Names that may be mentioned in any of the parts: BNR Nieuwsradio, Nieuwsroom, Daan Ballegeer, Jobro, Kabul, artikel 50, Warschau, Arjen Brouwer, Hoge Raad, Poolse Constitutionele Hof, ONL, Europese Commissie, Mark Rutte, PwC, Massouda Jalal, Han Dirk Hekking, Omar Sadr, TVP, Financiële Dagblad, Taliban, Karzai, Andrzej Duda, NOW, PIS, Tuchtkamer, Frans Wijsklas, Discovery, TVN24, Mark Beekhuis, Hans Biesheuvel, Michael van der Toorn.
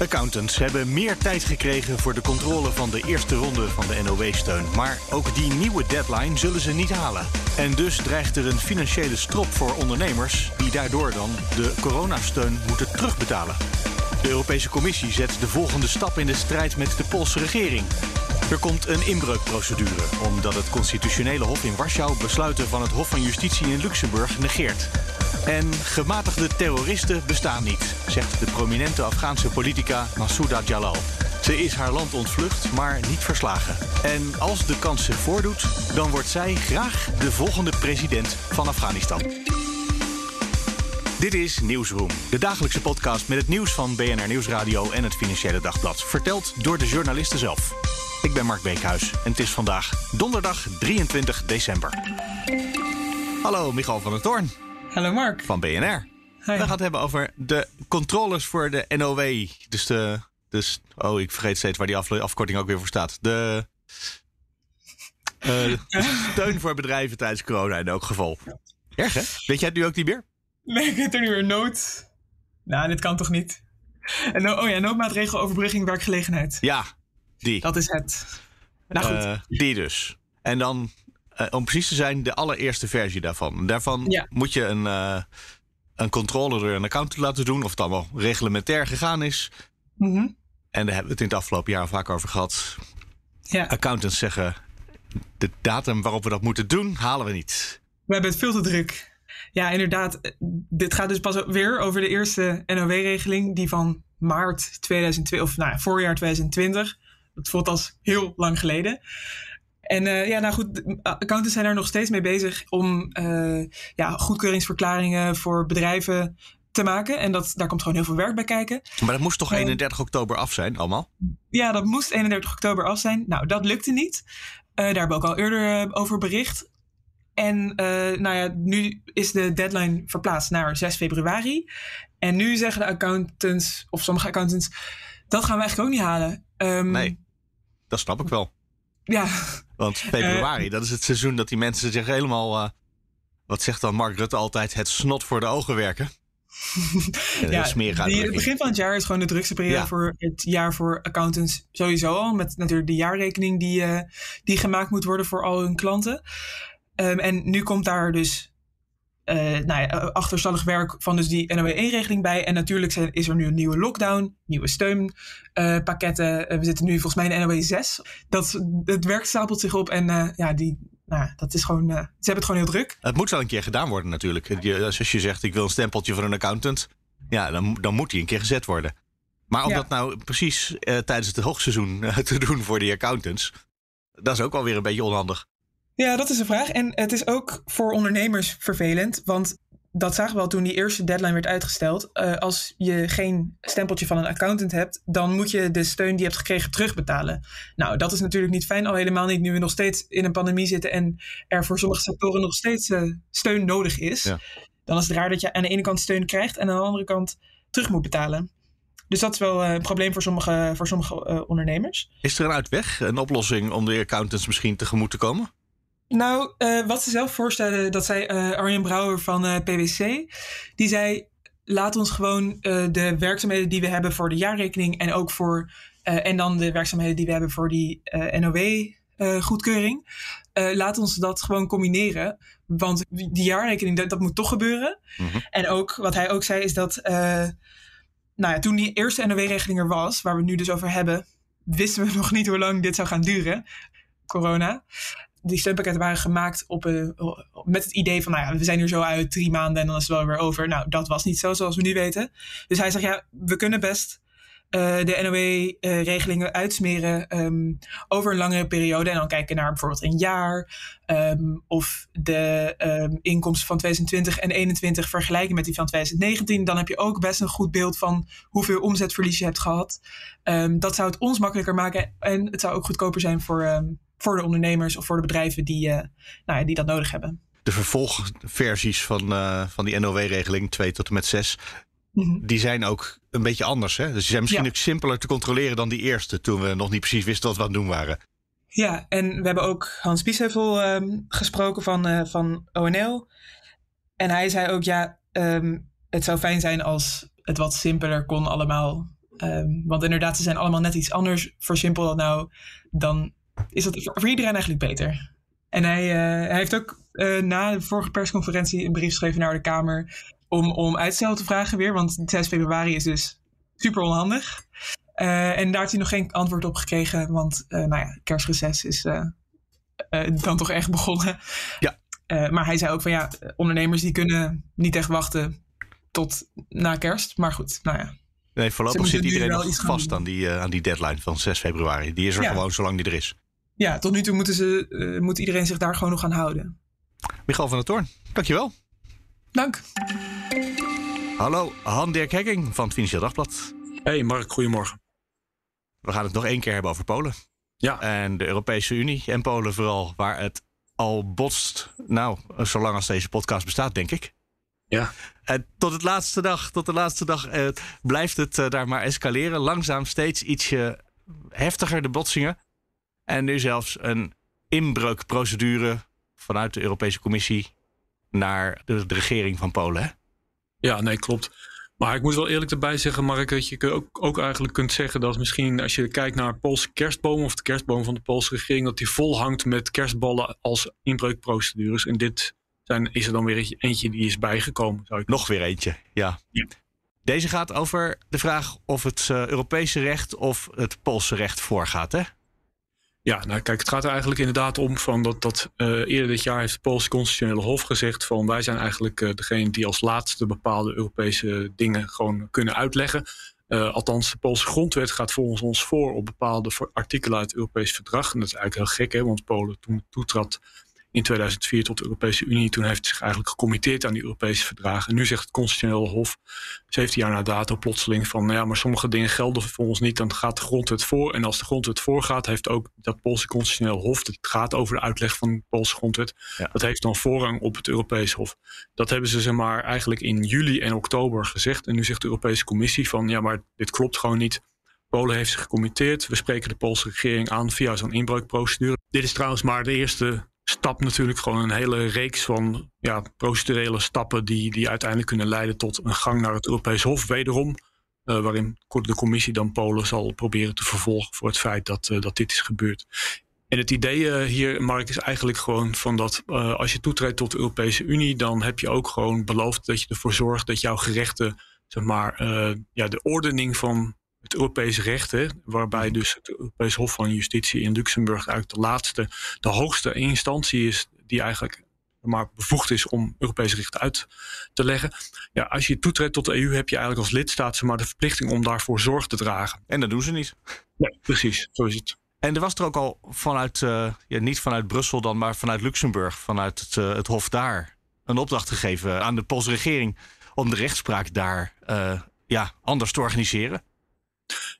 Accountants hebben meer tijd gekregen voor de controle van de eerste ronde van de NOW-steun. Maar ook die nieuwe deadline zullen ze niet halen. En dus dreigt er een financiële strop voor ondernemers die daardoor dan de coronasteun moeten terugbetalen. De Europese Commissie zet de volgende stap in de strijd met de Poolse regering. Er komt een inbreukprocedure, omdat het Constitutionele Hof in Warschau besluiten van het Hof van Justitie in Luxemburg negeert. En gematigde terroristen bestaan niet, zegt de prominente Afghaanse politica Massouda Jalal. Ze is haar land ontvlucht, maar niet verslagen. En als de kans zich voordoet, dan wordt zij graag de volgende president van Afghanistan. Dit is Nieuwsroom, de dagelijkse podcast met het nieuws van BNR Nieuwsradio en het Financiële Dagblad. Verteld door de journalisten zelf. Ik ben Mark Beekhuis en het is vandaag donderdag 23 december. Hallo Michael van der Toorn. Hallo Mark. Van BNR. Hi. We gaan het hebben over de controles voor de NOW. Dus ik vergeet steeds waar die afkorting ook weer voor staat. De steun voor bedrijven tijdens corona in elk geval. Erg hè? Weet jij het nu ook niet meer? Nee, ik weet er nu weer nood. Nou, dit kan toch niet? Noodmaatregel overbrugging werkgelegenheid. Ja, die. Dat is het. Nou goed. Die dus. En dan... om precies te zijn, de allereerste versie daarvan. Daarvan moet je een controller door een accountant laten doen... of het allemaal reglementair gegaan is. Mm-hmm. En daar hebben we het in het afgelopen jaar vaak over gehad. Ja. Accountants zeggen, de datum waarop we dat moeten doen, halen we niet. We hebben het veel te druk. Ja, inderdaad. Dit gaat dus pas weer over de eerste NOW-regeling... die van maart 2020, of voorjaar 2020. Dat voelt als heel lang geleden... En accountants zijn er nog steeds mee bezig om goedkeuringsverklaringen voor bedrijven te maken. En daar komt gewoon heel veel werk bij kijken. Maar dat moest toch 31 oktober af zijn allemaal? Ja, dat moest 31 oktober af zijn. Nou, dat lukte niet. Daar hebben we ook al eerder over bericht. En nu is de deadline verplaatst naar 6 februari. En nu zeggen de accountants, of sommige accountants, dat gaan we eigenlijk ook niet halen. Nee, dat snap ik wel. Ja. Want februari, dat is het seizoen dat die mensen zich helemaal... wat zegt dan Mark Rutte altijd? Het snot voor de ogen werken. Ja, het begin van het jaar is gewoon de drukste periode voor het jaar voor accountants sowieso al. Met natuurlijk de jaarrekening die gemaakt moet worden voor al hun klanten. En nu komt daar dus achterstallig werk van dus die NOW-regeling bij. En natuurlijk is er nu een nieuwe lockdown, nieuwe steunpakketten. We zitten nu volgens mij in NOW 6. Het werk stapelt zich op en dat is gewoon, ze hebben het gewoon heel druk. Het moet wel een keer gedaan worden natuurlijk. Als je zegt, ik wil een stempeltje van een accountant, ja, dan moet die een keer gezet worden. Maar om dat nou precies tijdens het hoogseizoen te doen voor die accountants, dat is ook alweer een beetje onhandig. Ja, dat is een vraag. En het is ook voor ondernemers vervelend. Want dat zagen we al toen die eerste deadline werd uitgesteld. Als je geen stempeltje van een accountant hebt... dan moet je de steun die je hebt gekregen terugbetalen. Nou, dat is natuurlijk niet fijn. Al helemaal niet nu we nog steeds in een pandemie zitten... en er voor sommige sectoren nog steeds steun nodig is. Ja. Dan is het raar dat je aan de ene kant steun krijgt... en aan de andere kant terug moet betalen. Dus dat is wel een probleem voor sommige ondernemers. Is er een uitweg, een oplossing om de accountants misschien tegemoet te komen? Nou, wat ze zelf voorstellen, dat zei Arjen Brouwer van PwC. Die zei, laat ons gewoon de werkzaamheden die we hebben voor de jaarrekening... en ook voor en dan de werkzaamheden die we hebben voor die NOW-goedkeuring. Laat ons dat gewoon combineren. Want die jaarrekening, dat moet toch gebeuren. Mm-hmm. En ook, wat hij ook zei, is dat toen die eerste NOW-regeling er was... waar we het nu dus over hebben, wisten we nog niet hoe lang dit zou gaan duren. Corona. Die steunpakketten waren gemaakt met het idee van... we zijn hier zo uit 3 maanden en dan is het wel weer over. Nou, dat was niet zo, zoals we nu weten. Dus hij zegt, we kunnen best de NOW-regelingen uitsmeren over een langere periode. En dan kijken naar bijvoorbeeld een jaar. Of de inkomsten van 2020 en 2021 vergelijken met die van 2019. Dan heb je ook best een goed beeld van hoeveel omzetverlies je hebt gehad. Dat zou het ons makkelijker maken. En het zou ook goedkoper zijn voor de ondernemers of voor de bedrijven die dat nodig hebben. De vervolgversies van die NOW-regeling 2 tot en met 6... Die zijn ook een beetje anders, hè? Dus die zijn misschien ook simpeler te controleren dan die eerste, toen we nog niet precies wisten wat we aan het doen waren. Ja, en we hebben ook Hans Biesheuvel gesproken van ONL. En hij zei ook, het zou fijn zijn als het wat simpeler kon allemaal. Want inderdaad, ze zijn allemaal net iets anders. Voor simpel dat nou, dan is dat voor iedereen eigenlijk beter. En hij heeft ook na de vorige persconferentie een brief geschreven naar de Kamer om uitstel te vragen weer, want 6 februari is dus super onhandig. En daar heeft hij nog geen antwoord op gekregen, want kerstreces is dan toch echt begonnen. Ja. Maar hij zei ook van ondernemers die kunnen niet echt wachten tot na kerst. Maar goed, Nee, voorlopig zit iedereen nog vast aan die deadline van 6 februari. Die is er gewoon zolang die er is. Ja, tot nu toe moet iedereen zich daar gewoon nog aan houden. Michael van der Toorn, dankjewel. Dank. Hallo, Han Dirk Hekking van het Financiële Dagblad. Hey Mark, goedemorgen. We gaan het nog één keer hebben over Polen. Ja. En de Europese Unie en Polen vooral, waar het al botst. Nou, zolang als deze podcast bestaat, denk ik. Ja. En tot de laatste dag blijft het daar maar escaleren. Langzaam steeds ietsje heftiger, de botsingen. En nu zelfs een inbreukprocedure vanuit de Europese Commissie naar de regering van Polen, hè? Ja, nee, klopt. Maar ik moet wel eerlijk erbij zeggen, Mark, dat je ook eigenlijk kunt zeggen dat misschien als je kijkt naar Poolse kerstboom of de kerstboom van de Poolse regering, dat die vol hangt met kerstballen als inbreukprocedures. En dit is er dan weer eentje die is bijgekomen. Nog weer eentje, ja. Deze gaat over de vraag of het Europese recht of het Poolse recht voorgaat, hè? Ja, nou kijk, het gaat er eigenlijk inderdaad om van dat eerder dit jaar heeft de Poolse Constitutionele Hof gezegd van wij zijn eigenlijk degene die als laatste bepaalde Europese dingen gewoon kunnen uitleggen. Althans, de Poolse grondwet gaat volgens ons voor op bepaalde artikelen uit het Europees verdrag. En dat is eigenlijk heel gek, hè, want Polen toen het toetrad in 2004 tot de Europese Unie, toen heeft het zich eigenlijk gecommitteerd aan die Europese verdragen. En nu zegt het Constitutioneel Hof, 17 jaar na dato, plotseling van maar sommige dingen gelden voor ons niet, dan gaat de grondwet voor. En als de grondwet voorgaat, heeft ook dat Poolse Constitutioneel Hof, dat gaat over de uitleg van de Poolse grondwet, dat heeft dan voorrang op het Europees Hof. Dat hebben ze eigenlijk in juli en oktober gezegd. En nu zegt de Europese Commissie van maar dit klopt gewoon niet. Polen heeft zich gecommitteerd. We spreken de Poolse regering aan via zo'n inbreukprocedure. Dit is trouwens maar de eerste stap, natuurlijk gewoon een hele reeks van procedurele stappen die uiteindelijk kunnen leiden tot een gang naar het Europees Hof wederom. Waarin de commissie dan Polen zal proberen te vervolgen voor het feit dat dit is gebeurd. En het idee hier, Mark, is eigenlijk gewoon van dat als je toetreedt tot de Europese Unie, dan heb je ook gewoon beloofd dat je ervoor zorgt dat jouw gerechten, de ordening van het Europese recht, hè, waarbij dus het Europees Hof van Justitie in Luxemburg eigenlijk de hoogste instantie is die eigenlijk bevoegd is om Europees recht uit te leggen. Ja, als je toetreedt tot de EU heb je eigenlijk als lidstaat de verplichting om daarvoor zorg te dragen. En dat doen ze niet. Nee, precies, zo is het. En er was er ook al vanuit, niet vanuit Brussel dan, maar vanuit Luxemburg, vanuit het Hof daar, een opdracht gegeven aan de Poolse regering om de rechtspraak daar anders te organiseren.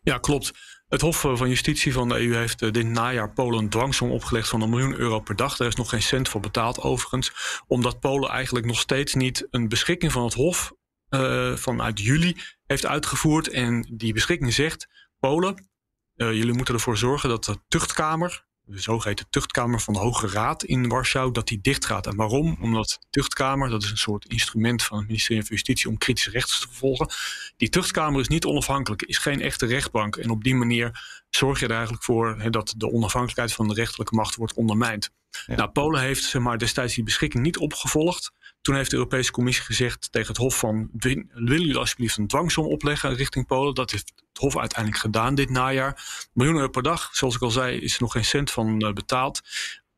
Ja, klopt. Het Hof van Justitie van de EU heeft dit najaar Polen een dwangsom opgelegd van €1 miljoen per dag. Daar is nog geen cent voor betaald overigens. Omdat Polen eigenlijk nog steeds niet een beschikking van het Hof vanuit juli heeft uitgevoerd. En die beschikking zegt, Polen, jullie moeten ervoor zorgen dat de Tuchtkamer, de zogeheten Tuchtkamer van de Hoge Raad in Warschau, dat die dicht gaat. En waarom? Omdat de Tuchtkamer, dat is een soort instrument van het ministerie van Justitie om kritische rechters te vervolgen. Die Tuchtkamer is niet onafhankelijk, is geen echte rechtbank. En op die manier zorg je er eigenlijk voor dat de onafhankelijkheid van de rechterlijke macht wordt ondermijnd. Ja. Nou, Polen heeft destijds die beschikking niet opgevolgd. Toen heeft de Europese Commissie gezegd tegen het Hof van, willen jullie alsjeblieft een dwangsom opleggen richting Polen? Dat heeft het Hof uiteindelijk gedaan dit najaar. €1 miljoen per dag, zoals ik al zei, is er nog geen cent van betaald.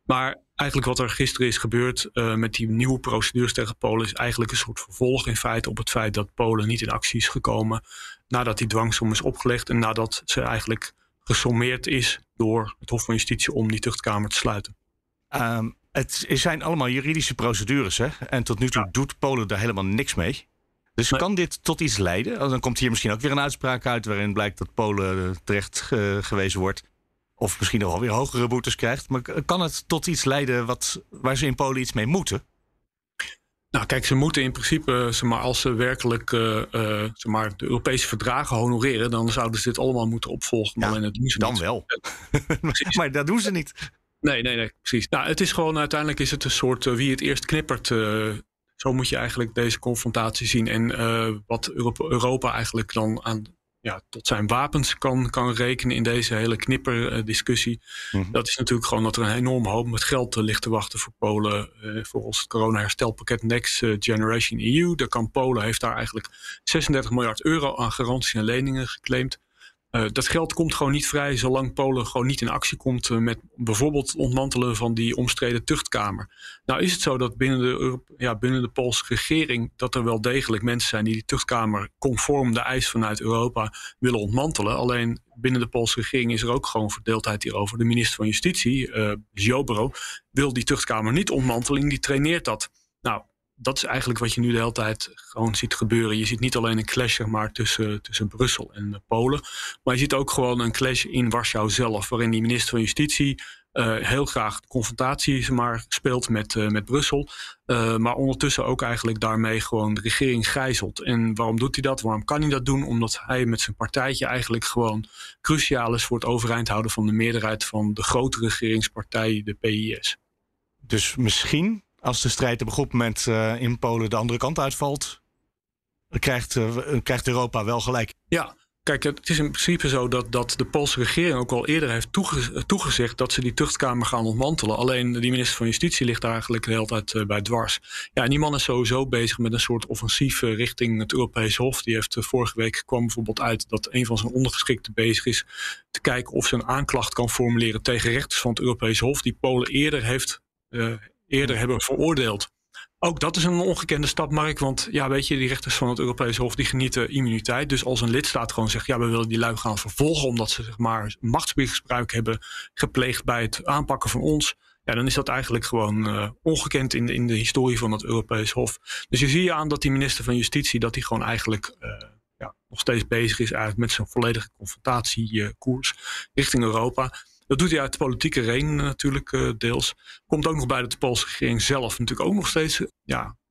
Maar Eigenlijk wat er gisteren is gebeurd met die nieuwe procedures tegen Polen is eigenlijk een soort vervolg in feite op het feit dat Polen niet in actie is gekomen nadat die dwangsom is opgelegd en nadat ze eigenlijk gesommeerd is door het Hof van Justitie om die Tuchtkamer te sluiten. Het zijn allemaal juridische procedures, hè? En tot nu toe doet Polen daar helemaal niks mee. Dus kan dit tot iets leiden? Dan komt hier misschien ook weer een uitspraak uit waarin blijkt dat Polen terecht gewezen wordt. Of misschien nog wel weer hogere boetes krijgt. Maar kan het tot iets leiden waar ze in Polen iets mee moeten? Nou kijk, ze moeten in principe, als ze werkelijk de Europese verdragen honoreren, dan zouden ze dit allemaal moeten opvolgen. Ja, en dat doen ze dan niet. Wel. Maar dat doen ze niet. Nee, precies. Nou, het is gewoon, uiteindelijk is het een soort wie het eerst knippert. Zo moet je eigenlijk deze confrontatie zien. En wat Europa eigenlijk dan aan... Ja, tot zijn wapens kan rekenen in deze hele knipperdiscussie. Mm-hmm. Dat is natuurlijk gewoon dat er een enorme hoop met geld ligt te wachten voor Polen. Volgens het corona-herstelpakket Next Generation EU. Polen heeft daar eigenlijk 36 miljard euro aan garanties en leningen geclaimd. Dat geld komt gewoon niet vrij zolang Polen gewoon niet in actie komt met bijvoorbeeld het ontmantelen van die omstreden Tuchtkamer. Nou is het zo dat binnen de Poolse regering dat er wel degelijk mensen zijn die Tuchtkamer conform de eis vanuit Europa willen ontmantelen. Alleen binnen de Poolse regering is er ook gewoon verdeeldheid hierover. De minister van Justitie, Jobro, wil die Tuchtkamer niet ontmantelen, die traineert dat. Nou, dat is eigenlijk wat je nu de hele tijd gewoon ziet gebeuren. Je ziet niet alleen een clash tussen Brussel en Polen. Maar je ziet ook gewoon een clash in Warschau zelf. Waarin die minister van Justitie heel graag de confrontatie speelt met Brussel. Maar ondertussen ook eigenlijk daarmee gewoon de regering gijzelt. En waarom doet hij dat? Waarom kan hij dat doen? Omdat hij met zijn partijtje eigenlijk gewoon cruciaal is voor het overeind houden van de meerderheid van de grote regeringspartij, de PIS. Dus misschien... Als de strijd op een goed moment in Polen de andere kant uitvalt, krijgt Europa wel gelijk. Ja, kijk, het is in principe zo dat de Poolse regering ook al eerder heeft toegezegd dat ze die Tuchtkamer gaan ontmantelen. Alleen die minister van Justitie ligt daar eigenlijk de hele tijd bij dwars. Ja, en die man is sowieso bezig met een soort offensief richting het Europese Hof. Die heeft vorige week kwam bijvoorbeeld uit dat een van zijn ondergeschikten bezig is te kijken of ze een aanklacht kan formuleren tegen rechters van het Europese Hof die Polen eerder hebben veroordeeld. Ook dat is een ongekende stap, Mark. Want ja, weet je, die rechters van het Europese Hof die genieten immuniteit. Dus als een lidstaat gewoon zegt, ja, we willen die lui gaan vervolgen omdat ze machtsmisbruik hebben gepleegd bij het aanpakken van ons. Ja, dan is dat eigenlijk gewoon ongekend in de historie van het Europese Hof. Dus je ziet aan dat die minister van Justitie dat hij gewoon eigenlijk nog steeds bezig is eigenlijk met zijn volledige confrontatiekoers richting Europa. Dat doet hij uit politieke redenen natuurlijk deels. Komt ook nog bij dat de Poolse regering zelf natuurlijk ook nog steeds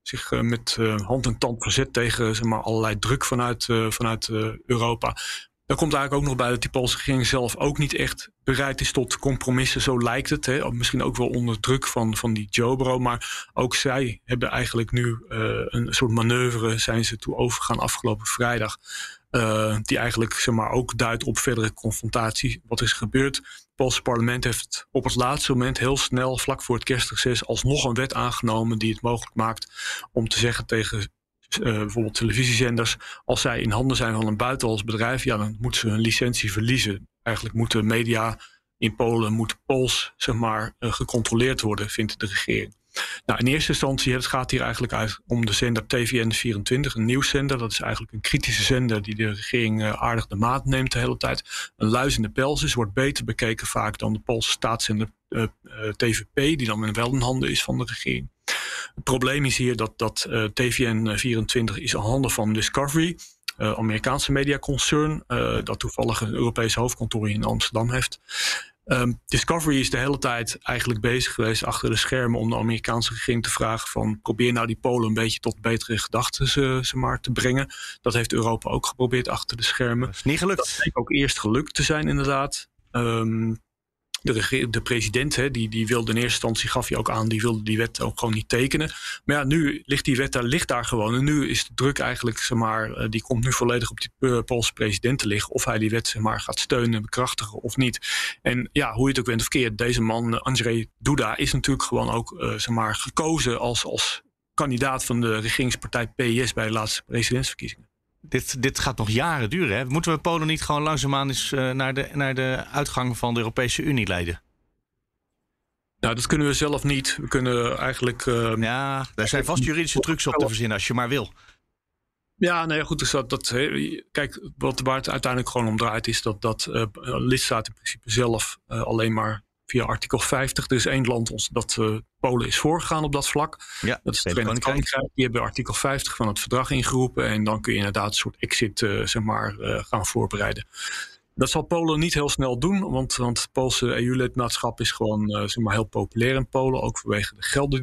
zich met hand en tand verzet tegen allerlei druk vanuit Europa. Daar komt eigenlijk ook nog bij dat die Poolse regering zelf ook niet echt bereid is tot compromissen. Zo lijkt het. Hè? Misschien ook wel onder druk van die Jobro. Maar ook zij hebben eigenlijk nu een soort manoeuvre zijn ze toe overgegaan afgelopen vrijdag. Die eigenlijk ook duidt op verdere confrontatie. Wat is gebeurd? Het Poolse parlement heeft op het laatste moment heel snel, vlak voor het kerstreces, alsnog een wet aangenomen die het mogelijk maakt om te zeggen tegen bijvoorbeeld televisiezenders, als zij in handen zijn van een buitenlands bedrijf, ja, dan moeten ze hun licentie verliezen. Eigenlijk moeten media in Polen gecontroleerd worden, vindt de regering. Nou, in eerste instantie, het gaat hier eigenlijk om de zender TVN24, een nieuwszender. Dat is eigenlijk een kritische zender die de regering aardig de maat neemt de hele tijd. Een luis in de pels is, wordt beter bekeken vaak dan de Poolse staatszender TVP, die dan wel in handen is van de regering. Het probleem is hier dat TVN24 is in handen van Discovery, Amerikaanse mediaconcern, dat toevallig een Europese hoofdkantoor in Amsterdam heeft. Discovery is de hele tijd eigenlijk bezig geweest achter de schermen om de Amerikaanse regering te vragen van probeer nou die Polen een beetje tot betere gedachten te brengen. Dat heeft Europa ook geprobeerd achter de schermen. Dat is niet gelukt. Dat schijnt ook eerst gelukt te zijn inderdaad. De president, hè, die wilde in eerste instantie, gaf je ook aan, die wilde die wet ook gewoon niet tekenen. Maar ja, nu ligt die wet daar gewoon. En nu is de druk eigenlijk, die komt nu volledig op die Poolse president te liggen. Of hij die wet, gaat steunen, bekrachtigen of niet. En ja, hoe je het ook bent of keert, deze man, Andrzej Duda, is natuurlijk gewoon ook, gekozen als kandidaat van de regeringspartij PiS bij de laatste presidentsverkiezingen. Dit gaat nog jaren duren. Hè? Moeten we Polen niet gewoon langzaamaan eens naar de uitgang van de Europese Unie leiden? Nou, dat kunnen we zelf niet. We kunnen eigenlijk... Ja, daar zijn vast juridische trucs op te verzinnen als je maar wil. Ja, nee, goed. Dus kijk, waar het uiteindelijk gewoon om draait is dat lidstaat in principe zelf alleen maar via artikel 50. Er is één land Polen is voorgegaan op dat vlak. Ja, dat is het Verenigd Koninkrijk. Die hebben artikel 50 van het verdrag ingeroepen. En dan kun je inderdaad een soort exit gaan voorbereiden. Dat zal Polen niet heel snel doen, want het Poolse EU-lidmaatschap is gewoon heel populair in Polen. Ook vanwege de gelden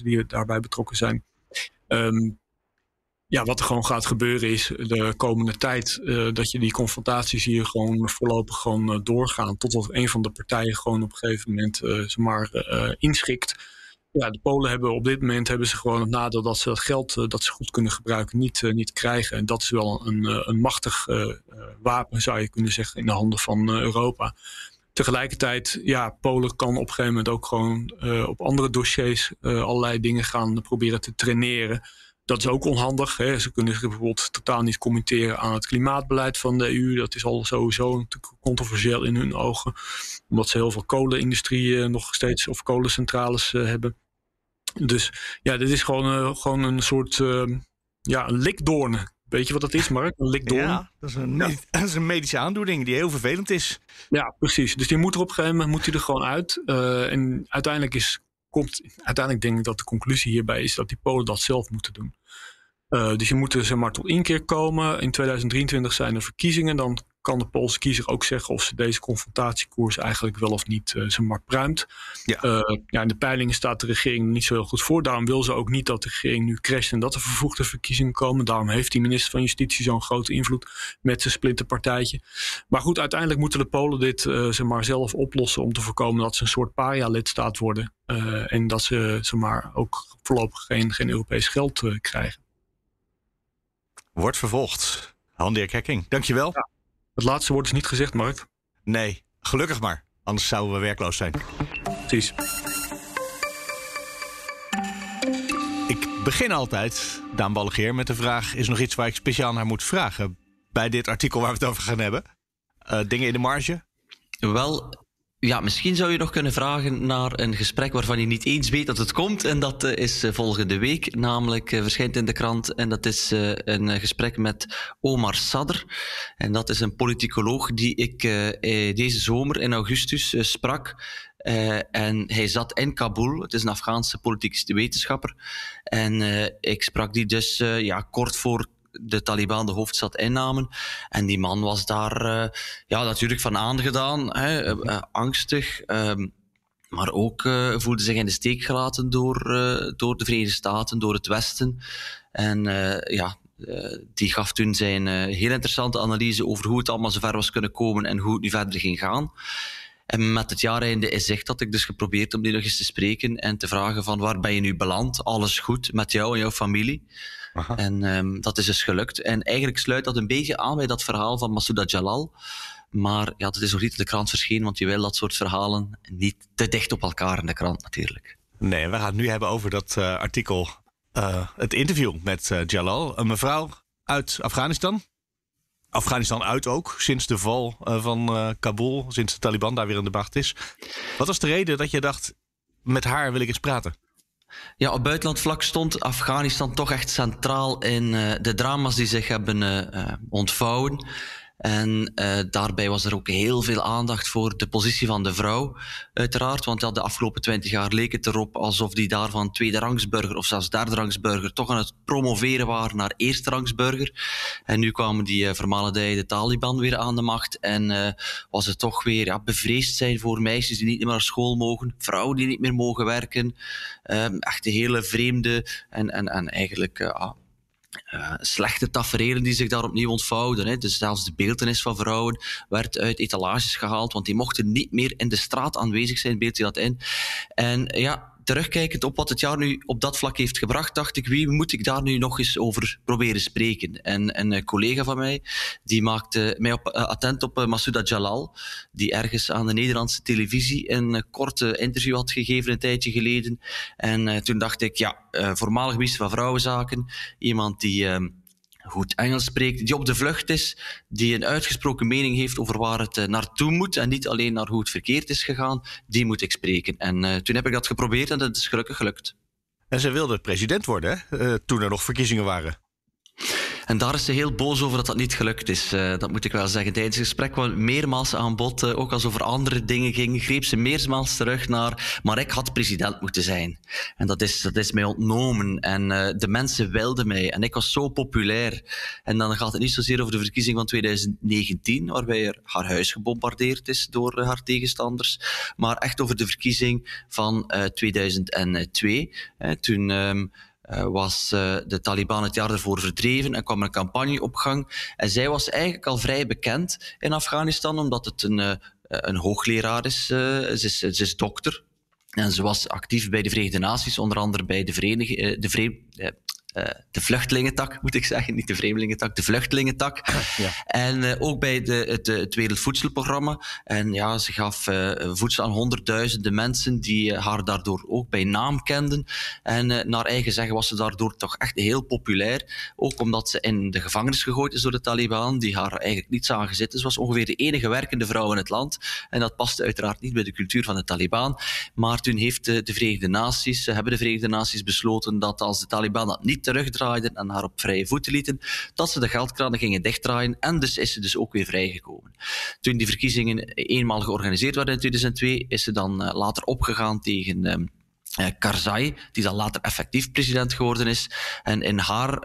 die daarbij betrokken zijn. Wat er gewoon gaat gebeuren is de komende tijd dat je die confrontaties hier gewoon voorlopig doorgaan. Totdat een van de partijen gewoon op een gegeven moment inschikt. Ja, de Polen hebben op dit moment gewoon het nadeel dat ze dat geld dat ze goed kunnen gebruiken niet krijgen. En dat is wel een machtig wapen, zou je kunnen zeggen, in de handen van Europa. Tegelijkertijd, Polen kan op een gegeven moment ook gewoon op andere dossiers allerlei dingen gaan proberen te traineren. Dat is ook onhandig. Hè. Ze kunnen zich bijvoorbeeld totaal niet committeren aan het klimaatbeleid van de EU. Dat is al sowieso natuurlijk controversieel in hun ogen. Omdat ze heel veel kolenindustrie nog steeds of kolencentrales hebben. Dus dit is gewoon een soort een likdoorn. Weet je wat dat is, Mark? Een likdoorn. Ja, dat is een medische aandoening die heel vervelend is. Ja, precies. Dus die moet er op een gegeven moment er gewoon uit. En uiteindelijk denk ik dat de conclusie hierbij is dat die Polen dat zelf moeten doen. Dus je moet tot inkeer komen. In 2023 zijn er verkiezingen. Dan kan de Poolse kiezer ook zeggen of ze deze confrontatiekoers eigenlijk wel of niet pruimt. Ja. In de peilingen staat de regering niet zo heel goed voor. Daarom wil ze ook niet dat de regering nu crasht en dat er vervroegde verkiezingen komen. Daarom heeft die minister van Justitie zo'n grote invloed met zijn splinterpartijtje. Maar goed, uiteindelijk moeten de Polen dit zelf oplossen om te voorkomen dat ze een soort paria-lidstaat worden. En dat ze ook voorlopig geen Europees geld krijgen. Wordt vervolgd. Han Dirk Hekking, dankjewel. Ja, het laatste woord is niet gezegd, Mark. Nee, gelukkig maar. Anders zouden we werkloos zijn. Precies. Ik begin altijd, Daan Ballegeer, met de vraag... is nog iets waar ik speciaal naar moet vragen... bij dit artikel waar we het over gaan hebben? Dingen in de marge? Wel... Ja, misschien zou je nog kunnen vragen naar een gesprek waarvan je niet eens weet dat het komt. En dat is volgende week, namelijk verschijnt in de krant. En dat is een gesprek met Omar Sadr. En dat is een politicoloog die ik deze zomer in augustus sprak. En hij zat in Kabul. Het is een Afghaanse politieke wetenschapper. En ik sprak die dus kort voor de Taliban de hoofdstad innamen. En die man was daar natuurlijk van aangedaan. Hè, angstig. Maar ook voelde zich in de steek gelaten door de Verenigde Staten, door het Westen. En die gaf toen zijn heel interessante analyse over hoe het allemaal zover was kunnen komen en hoe het nu verder ging gaan. En met het jaareinde in zicht had ik dus geprobeerd om die nog eens te spreken en te vragen van waar ben je nu beland? Alles goed met jou en jouw familie? Aha. En dat is dus gelukt. En eigenlijk sluit dat een beetje aan bij dat verhaal van Massouda Jalal. Maar ja, dat is nog niet in de krant verschenen, want je wil dat soort verhalen niet te dicht op elkaar in de krant natuurlijk. Nee, we gaan het nu hebben over dat artikel, het interview met Jalal. Een mevrouw uit Afghanistan. Afghanistan uit ook, sinds de val van Kabul, sinds de Taliban daar weer in de macht is. Wat was de reden dat je dacht, met haar wil ik eens praten? Ja, op buitenlandvlak stond Afghanistan toch echt centraal in de drama's die zich hebben ontvouwen. En daarbij was er ook heel veel aandacht voor de positie van de vrouw, uiteraard. Want de afgelopen 20 jaar leek het erop alsof die daarvan tweederangsburger of zelfs derderangsburger toch aan het promoveren waren naar eersterangsburger. En nu kwamen die vermaledijde Taliban weer aan de macht. En was het toch weer bevreesd zijn voor meisjes die niet meer naar school mogen, vrouwen die niet meer mogen werken. Echt een hele vreemde en eigenlijk... slechte taferelen die zich daar opnieuw ontvouwden. Hè. Dus zelfs de beeltenis van vrouwen werd uit etalages gehaald, want die mochten niet meer in de straat aanwezig zijn, beeld je dat in. En terugkijkend op wat het jaar nu op dat vlak heeft gebracht, dacht ik, wie moet ik daar nu nog eens over proberen spreken? En een collega van mij, die maakte mij attent op Massouda Jalal, die ergens aan de Nederlandse televisie een korte interview had gegeven een tijdje geleden. En toen dacht ik, voormalig minister van Vrouwenzaken, iemand die goed Engels spreekt, die op de vlucht is, die een uitgesproken mening heeft over waar het naartoe moet en niet alleen naar hoe het verkeerd is gegaan, die moet ik spreken. En toen heb ik dat geprobeerd en dat is gelukkig gelukt. En ze wilde president worden, hè? Toen er nog verkiezingen waren. En daar is ze heel boos over dat dat niet gelukt is. Dat moet ik wel zeggen. Tijdens het gesprek kwam meermaals aan bod. Ook als het over andere dingen ging, greep ze meermaals terug naar... Maar ik had president moeten zijn. En dat is mij ontnomen. En de mensen wilden mij. En ik was zo populair. En dan gaat het niet zozeer over de verkiezing van 2019, waarbij haar huis gebombardeerd is door haar tegenstanders. Maar echt over de verkiezing van 2002. Toen... was de Taliban het jaar ervoor verdreven en kwam een campagne op gang. En zij was eigenlijk al vrij bekend in Afghanistan, omdat het een hoogleraar is. Ze is dokter. En ze was actief bij de Verenigde Naties, onder andere bij de vluchtelingentak, moet ik zeggen. Niet de vreemdelingentak, de vluchtelingentak. Ja. En ook bij het Wereldvoedselprogramma. En ja, ze gaf voedsel aan honderdduizenden mensen die haar daardoor ook bij naam kenden. En naar eigen zeggen was ze daardoor toch echt heel populair. Ook omdat ze in de gevangenis gegooid is door de Taliban, die haar eigenlijk niet zagen zitten. Ze was ongeveer de enige werkende vrouw in het land. En dat paste uiteraard niet bij de cultuur van de Taliban. Maar toen hebben de Verenigde Naties besloten dat als de Taliban dat niet terugdraaiden en haar op vrije voeten lieten, dat ze de geldkranen gingen dichtdraaien en dus is ze dus ook weer vrijgekomen. Toen die verkiezingen eenmaal georganiseerd werden in 2002, is ze dan later opgegaan tegen... Karzai, die dan later effectief president geworden is. En in haar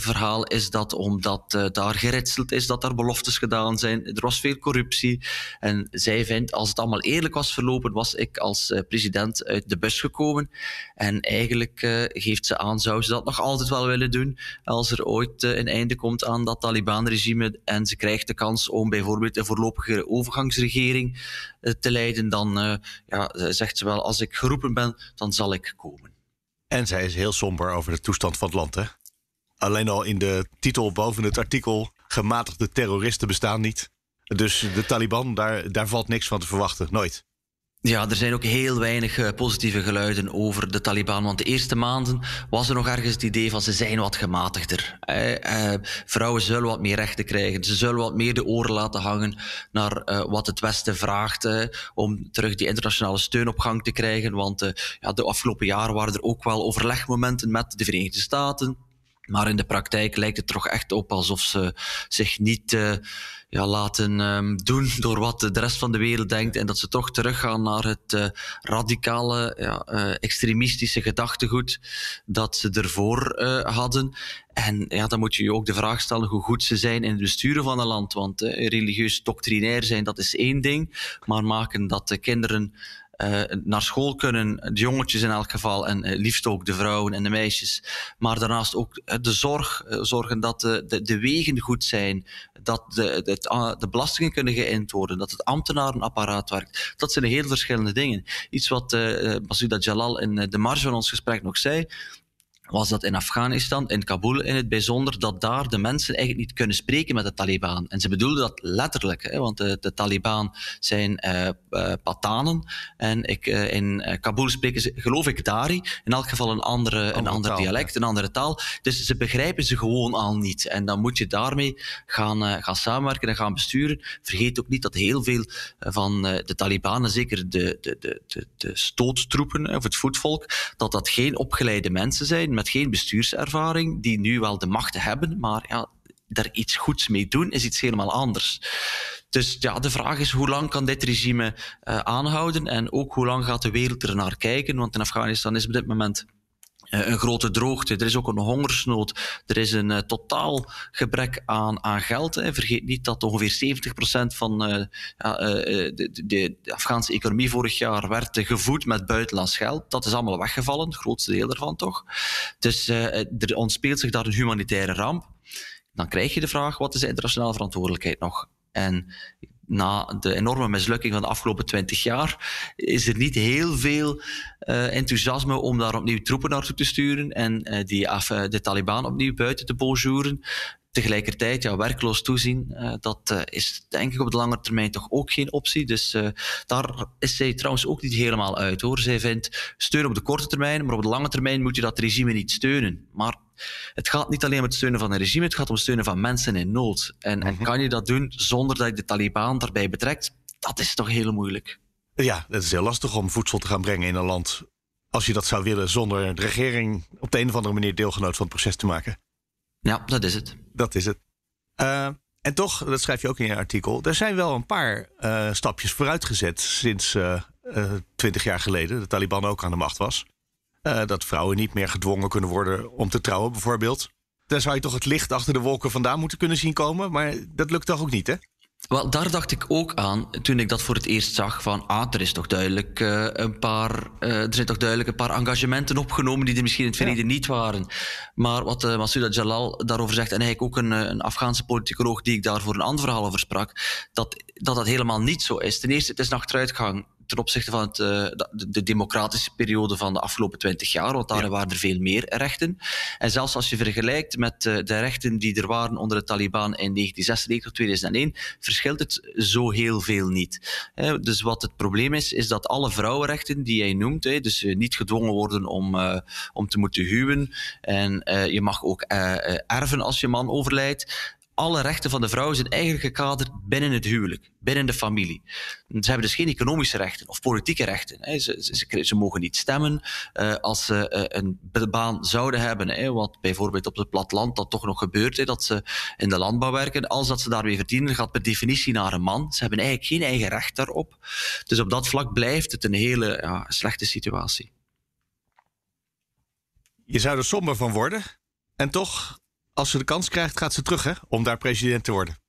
verhaal is dat omdat daar geritseld is, dat daar beloftes gedaan zijn. Er was veel corruptie. En zij vindt, als het allemaal eerlijk was verlopen, was ik als president uit de bus gekomen. En eigenlijk geeft ze aan, zou ze dat nog altijd wel willen doen, als er ooit een einde komt aan dat Taliban-regime en ze krijgt de kans om bijvoorbeeld een voorlopige overgangsregering te leiden, dan zegt ze wel, als ik geroepen ben, dan zal ik komen. En zij is heel somber over de toestand van het land, hè? Alleen al in de titel boven het artikel... gematigde terroristen bestaan niet. Dus de Taliban, daar valt niks van te verwachten. Nooit. Ja, er zijn ook heel weinig positieve geluiden over de Taliban. Want de eerste maanden was er nog ergens het idee van ze zijn wat gematigder. Vrouwen zullen wat meer rechten krijgen. Ze zullen wat meer de oren laten hangen naar wat het Westen vraagt. Om terug die internationale steun op gang te krijgen. Want de afgelopen jaren waren er ook wel overlegmomenten met de Verenigde Staten. Maar in de praktijk lijkt het toch echt op alsof ze zich niet... laten doen door wat de rest van de wereld denkt en dat ze toch teruggaan naar het radicale, extremistische gedachtegoed dat ze ervoor hadden. En ja, dan moet je je ook de vraag stellen hoe goed ze zijn in het besturen van een land, want religieus doctrinair zijn, dat is één ding, maar maken dat de kinderen naar school kunnen, de jongetjes in elk geval en liefst ook de vrouwen en de meisjes, maar daarnaast ook de zorg, zorgen dat de wegen goed zijn, dat de belastingen kunnen geïnd worden, dat het ambtenarenapparaat werkt. Dat zijn heel verschillende dingen. Iets wat Massouda Jalal in de marge van ons gesprek nog zei, was dat in Afghanistan, in Kabul in het bijzonder, dat daar de mensen eigenlijk niet kunnen spreken met de Taliban. En ze bedoelden dat letterlijk, hè, want de Taliban zijn Patanen. En in Kabul spreken ze, geloof ik, Dari. In elk geval een ander dialect, ja. Een andere taal. Dus ze begrijpen ze gewoon al niet. En dan moet je daarmee gaan samenwerken en gaan besturen. Vergeet ook niet dat heel veel van de Taliban, zeker de stoottroepen of het voetvolk, dat geen opgeleide mensen zijn, met geen bestuurservaring, die nu wel de macht hebben, maar ja, daar iets goeds mee doen is iets helemaal anders. Dus ja, de vraag is hoe lang kan dit regime aanhouden en ook hoe lang gaat de wereld er naar kijken, want in Afghanistan is op dit moment een grote droogte, er is ook een hongersnood, er is een totaal gebrek aan geld. Hè. Vergeet niet dat ongeveer 70% van de Afghaanse economie vorig jaar werd gevoed met buitenlands geld. Dat is allemaal weggevallen, het grootste deel daarvan toch. Dus er ontspeelt zich daar een humanitaire ramp. Dan krijg je de vraag, wat is de internationale verantwoordelijkheid nog? En na de enorme mislukking van de afgelopen 20 jaar is er niet heel veel enthousiasme om daar opnieuw troepen naartoe te sturen en de Taliban opnieuw buiten te bonjouren. Tegelijkertijd, werkloos toezien, dat is denk ik op de lange termijn toch ook geen optie. Dus daar is zij trouwens ook niet helemaal uit, hoor. Zij vindt steun op de korte termijn, maar op de lange termijn moet je dat regime niet steunen. Maar Het gaat niet alleen om het steunen van een regime, het gaat om het steunen van mensen in nood. En kan je dat doen zonder dat je de Taliban erbij betrekt? Dat is toch heel moeilijk. Ja, het is heel lastig om voedsel te gaan brengen in een land, als je dat zou willen, zonder de regering op de een of andere manier deelgenoot van het proces te maken. Ja, dat is het. Dat is het. En toch, dat schrijf je ook in je artikel, er zijn wel een paar stapjes vooruitgezet sinds 20 jaar geleden, de Taliban ook aan de macht was. Dat vrouwen niet meer gedwongen kunnen worden om te trouwen, bijvoorbeeld. Daar zou je toch het licht achter de wolken vandaan moeten kunnen zien komen, maar dat lukt toch ook niet, hè? Wel, daar dacht ik ook aan toen ik dat voor het eerst zag van er zijn toch duidelijk een paar engagementen opgenomen die er misschien in het verleden niet waren. Maar wat Massouda Jalal daarover zegt, en eigenlijk ook een Afghaanse politicoloog die ik daarvoor een ander verhaal over sprak, dat helemaal niet zo is. Ten eerste, het is een achteruitgang ten opzichte van de democratische periode van de afgelopen 20 jaar, want daar waren er veel meer rechten. En zelfs als je vergelijkt met de rechten die er waren onder de Taliban in 1996 tot 2001, verschilt het zo heel veel niet. Dus wat het probleem is dat alle vrouwenrechten die jij noemt, dus niet gedwongen worden om te moeten huwen, en je mag ook erven als je man overlijdt, alle rechten van de vrouwen zijn eigenlijk gekaderd binnen het huwelijk, binnen de familie. Ze hebben dus geen economische rechten of politieke rechten. Ze mogen niet stemmen als ze een baan zouden hebben. Wat bijvoorbeeld op het platteland dat toch nog gebeurt, dat ze in de landbouw werken. Als dat ze daarmee verdienen, gaat per definitie naar een man. Ze hebben eigenlijk geen eigen recht daarop. Dus op dat vlak blijft het een hele slechte situatie. Je zou er somber van worden. En toch, als ze de kans krijgt, gaat ze terug, hè, om daar president te worden.